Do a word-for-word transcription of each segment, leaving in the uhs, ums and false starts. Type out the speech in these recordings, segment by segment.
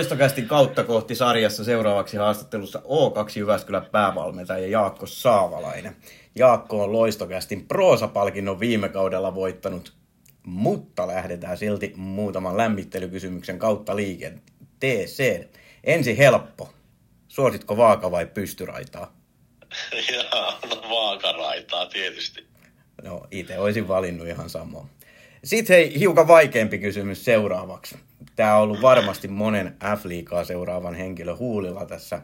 Loistokästin kautta kohti sarjassa seuraavaksi haastattelussa O kaksi Jyväskylän päävalmentaja Jaakko Saavalainen. Jaakko on Loistokästin proosapalkinnon viime kaudella voittanut, mutta lähdetään silti muutaman lämmittelykysymyksen kautta liikenteeseen. Ensi helppo. Suositko vaaka- vai pystyraitaa? Jaa, no vaakaraitaa tietysti. No, itse olisin valinnut ihan samoin. Sitten hei, hiukan vaikeampi kysymys seuraavaksi. Tämä on ollut varmasti monen F-liigaa seuraavan henkilön huulilla tässä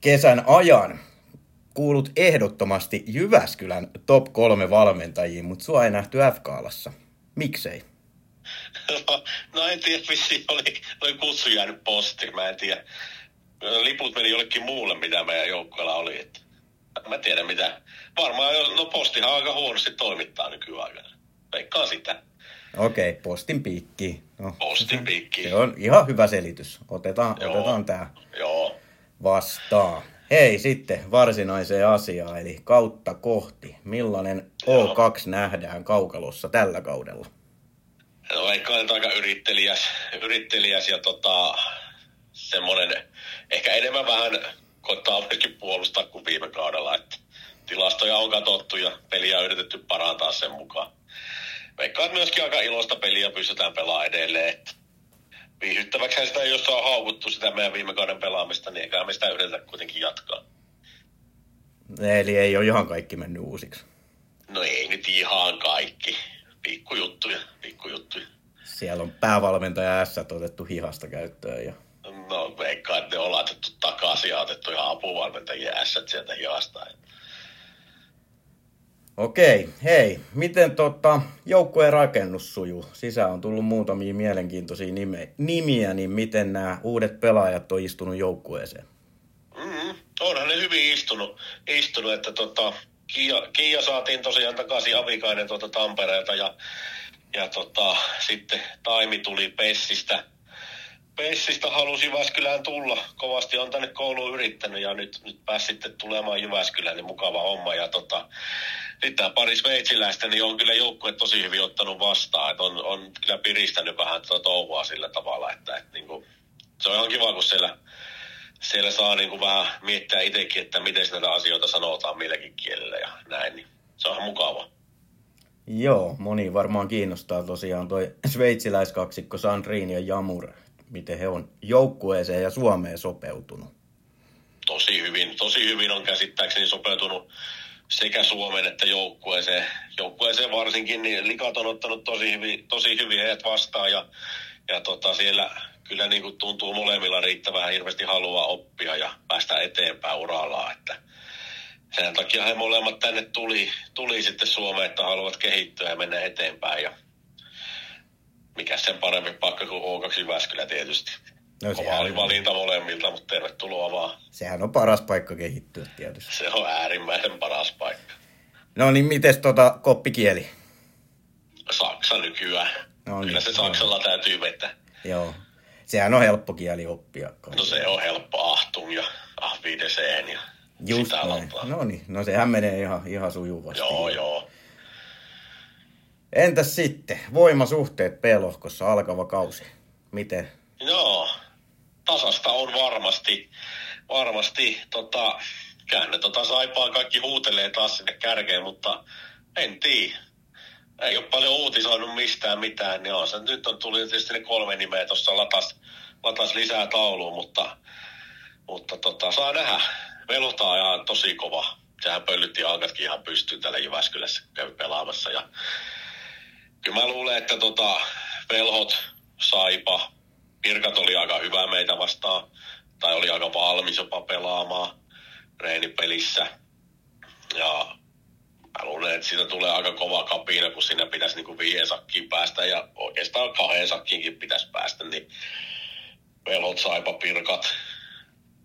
kesän ajan. Kuulut ehdottomasti Jyväskylän top kolme valmentajiin, mutta sua ei nähty F-kaalassa. Miksei? No, no en tiedä, vissiin oli, oli kutsu jäänyt postiin. Mä en tiedä. Liput meni jollekin muulle, mitä meidän joukkueella oli. Et mä tiedän mitä. Varmaan, no postihan aika huonosti toimittaa nykyaikana. Veikkaan sitä. Okei, okay, postin piikki. No, postin piikki. Se on ihan hyvä selitys. Otetaan, otetaan tämä vastaan. Hei, sitten varsinaiseen asiaan, eli kautta kohti. Millainen Joo. O kaksi nähdään kaukalossa tällä kaudella? No veikkaan aika yrittelijäs, yrittelijäs ja tota, semmoinen, ehkä enemmän vähän koittaa myöskin puolustaa kuin viime kaudella. Että tilastoja on katsottu ja peliä on yritetty parantaa sen mukaan. Veikkaan, että myöskin aika iloista peliä pystytään pelaamaan edelleen. Viihdyttäväksihän sitä, jos on haukuttu sitä meidän viime kauden pelaamista, niin eiköhän me sitä yritetä kuitenkin jatkaa. Eli ei ole ihan kaikki mennyt uusiksi? No ei nyt ihan kaikki. Pikkujuttuja, pikkujuttuja. Siellä on päävalmentaja S otettu hihasta käyttöön. Ja... No veikkaan, että ne on laitettu takaisin ja otettu ihan apuvalmentajia S sieltä hihasta. Okei, hei. Miten tota, joukkueen rakennus sujuu? Sisään on tullut muutamia mielenkiintoisia nime- nimiä, niin miten nämä uudet pelaajat on istunut joukkueeseen? Mm-hmm. Onhan ne hyvin istunut, istunut että tota, Kiia, Kiia saatiin tosiaan takaisin Avikainen tuota Tampereelta ja, ja tota, sitten Taimi tuli Pessistä. Pessistä halusi Jyväskylään tulla. Kovasti on tänne kouluun yrittänyt ja nyt, nyt pääsi sitten tulemaan Jyväskylään, niin mukava homma. Ja tota, nyt tämä pari sveitsiläistä, niin on kyllä joukkue tosi hyvin ottanut vastaan. Et on, on kyllä piristänyt vähän tuota touhua sillä tavalla, että et niinku, se on ihan kiva, kun siellä, siellä saa niinku vähän miettiä itsekin, että miten näitä asioita sanotaan milläkin kielellä ja näin. Niin se on ihan mukava. Joo, moni varmaan kiinnostaa tosiaan toi sveitsiläiskaksikko Sandri ja Jamur. Miten he on joukkueeseen ja Suomeen sopeutunut? Tosi hyvin, tosi hyvin on käsittääkseni sopeutunut sekä Suomeen että joukkueeseen. Joukkueeseen varsinkin, niin likat on ottanut tosi hyvin, tosi hyvin heidät vastaan ja, ja tota siellä kyllä niin kuin tuntuu molemmilla riittävän hirveästi halua oppia ja päästä eteenpäin urallaan. Että sen takia he molemmat tänne tuli, tuli sitten Suomeen, että haluavat kehittyä ja mennä eteenpäin ja mikä sen parempi pakka kuin O kaksi Jyväskylä tietysti. No, kova oli valinta molemmilta, mutta tervetuloa vaan. Sehän on paras paikka kehittyä tietysti. Se on äärimmäisen paras paikka. No niin, mites tota koppikieli? Saksa nykyään. No, kyllä niin, se Saksalla no. täytyy vetää. Joo. Sehän on helppo kieli oppia. Kohdalla. No se on helppo ahtun ja ahviideseen ja just sitä aloittaa. No niin, no sehän menee ihan, ihan sujuvasti. Joo, joo. Entäs sitten, voimasuhteet P-lohkossa alkava kausi? Miten? Joo, tasasta on varmasti. Varmasti, tota, käänne tota Saipaa kaikki huutelee taas sinne kärkeen, mutta en tiedä. Ei ole paljon uutisoinut mistään mitään, niin on se. Nyt on tullut tietysti ne kolme nimeä tuossa latas, latas lisää tauluun, mutta, mutta tota, saa nähdä. Veluta on ihan tosi kova. Sehän pöllytti alkatkin ihan pystyyn täällä Jyväskylässä käy pelaamassa ja kyllä mä luulen, että tota, Pelhot, Saipa, Pirkat oli aika hyvä meitä vastaan, tai oli aika valmis jopa pelaamaan reenipelissä. Ja mä luulen, että siitä tulee aika kova kapina, kun siinä pitäisi niinku viiteen sakkiin päästä, ja oikeastaan kahden sakkiinkin pitäisi päästä, niin Pelhot, Saipa, Pirkat,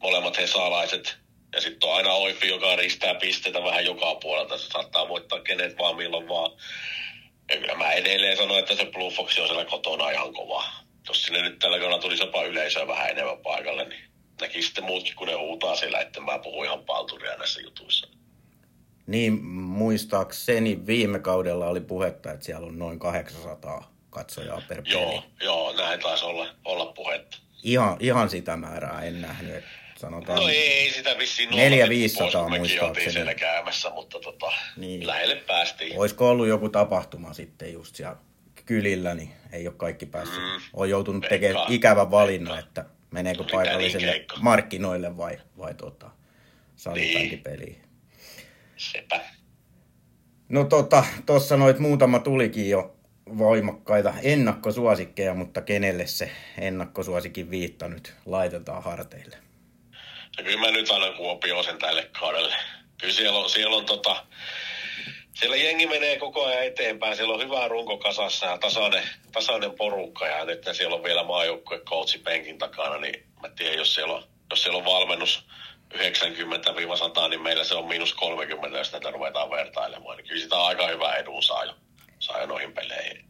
molemmat hesalaiset, ja sitten on aina Oifi, joka ristää pisteitä vähän joka puolelta, se saattaa voittaa kenet vaan milloin vaan. Ja kyllä mä edelleen sanon, että se Blue Fox on siellä kotona ihan kova. Jos sinne nyt tällä kerralla tulisi jopa yleisöä vähän enemmän paikalle, niin näki sitten muutkin, kun ne huutaa siellä, että mä puhun ihan palturia näissä jutuissa. Niin, muistaakseni viime kaudella oli puhetta, että siellä on noin kahdeksansataa katsojaa per peli. Joo, joo, näin taisi olla, olla puhetta. Ihan, ihan sitä määrää en nähnyt, että sanotaan... No ei sitä vissiin neljä viisisataa muistaakseni. Siellä käymässä, mutta tota, niin. Lähelle päästiin. Olisiko ollut joku tapahtuma sitten just siellä kylillä, niin ei ole kaikki päässyt. Mm. Olen joutunut tekemään ikävän valinnan, että meneekö tuli paikalliselle markkinoille vai, vai tota, salipänkipeliin. Niin. Sepä. No tota, tuossa noit muutama tulikin jo voimakkaita ennakkosuosikkeja, mutta kenelle se ennakkosuosikin viitta nyt laitetaan harteille? No kyllä mä nyt annan Kuopioon sen tälle kaudelle. Kyllä siellä on, siellä on tota, siellä jengi menee koko ajan eteenpäin, siellä on hyvää runko kasassa ja tasainen, tasainen porukka ja nyt siellä on vielä maajoukkue coachi penkin takana, niin mä tiedän, jos siellä on, jos siellä on valmennus yhdeksänkymmentä sataan, niin meillä se on miinus kolmekymmentä, jos näitä ruvetaan vertailemaan. Niin kyllä sitä on aika hyvä edunsaaja saaja noihin peleihin.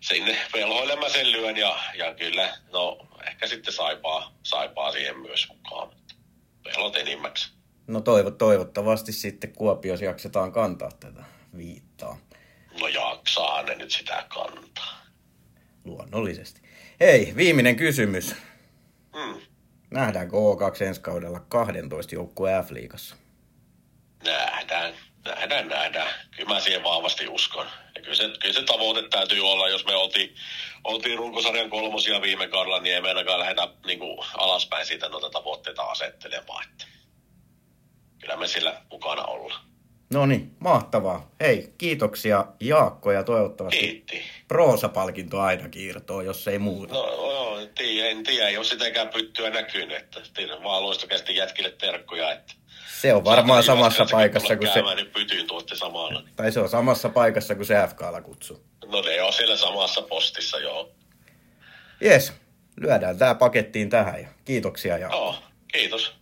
Sinne Pelhoille mä sen lyön ja, ja kyllä, no ehkä sitten saipaa, saipaa siihen myös mukaan. Pelhot enimmäksi. No toivot, toivottavasti sitten Kuopiossa jaksetaan kantaa tätä viittaa. No jaksaa ne nyt sitä kantaa. Luonnollisesti. Hei, viimeinen kysymys. Hmm. Nähdään K kaksi ensi kaudella kaksitoista joukkueen F-liigassa? Nähdään, nähdään, nähdään. Kyllä mä siihen vahvasti uskon. Ja kyllä, se, kyllä se tavoite täytyy olla, jos me oltiin, oltiin runkosarjan kolmosia viime kaudella, niin ei me ainakaan lähdetä niin kuin alaspäin siitä noita tavoitteita asettelemaan. Kyllä me sillä mukana ollaan. No niin, mahtavaa. Hei, kiitoksia Jaakko ja toivottavasti Kiitti. Proosa-palkinto aina kiirtoo, jos ei muuta. No, no en tiedä, en tiedä, ei ole sitäkään pyttyä näkynyt, että vaan Loistokästi jätkille terkkuja. Että se on varmaan samassa paikassa kuin se... Niin pytyyn tuotte samalla. Niin. Tai se on samassa paikassa kuin se F K:lla kutsu. No ne on siellä samassa postissa, joo. Jes, lyödään tää pakettiin tähän ja kiitoksia Jaakko. Joo, kiitos.